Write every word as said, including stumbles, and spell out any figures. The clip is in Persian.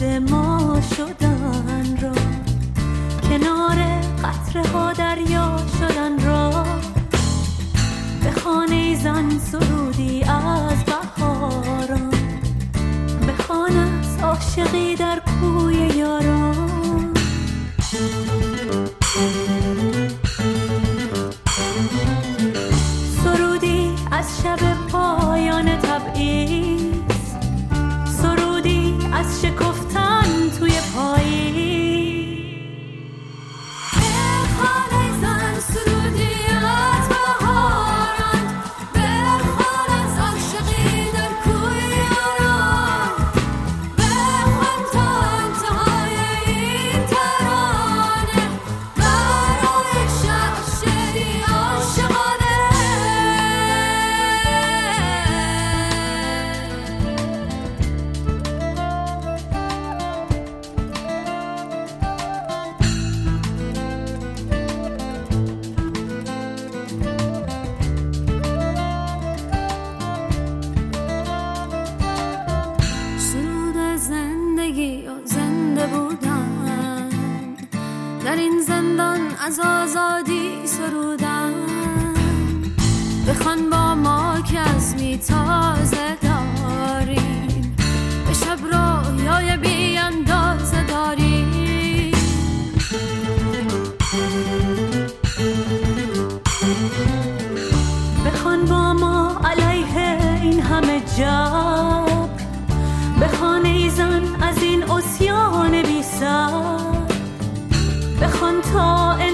وجود ما شدن را، کنار قطره‌ها دریا شدن را، به خانه زن سرودی از بهاران، به خانه از عاشقی در کوی یاران. سرودی از شب پایان تبعیض، سرودی از شکفتن توی پایی. به خانه زن سرودی از بهاران، به خانه از عاشقی در کوی یاران، به خانه تا انتهای این ترانه، برای شعر شعری در این زندان از آزادی سرودن. بخوان با ما که از می تازه داریم، به شب رویای بی اندازه داریم. بخوان با ما علیه این همه جاب، بخوان ایزن از این عصیان بی سر، بخوان تا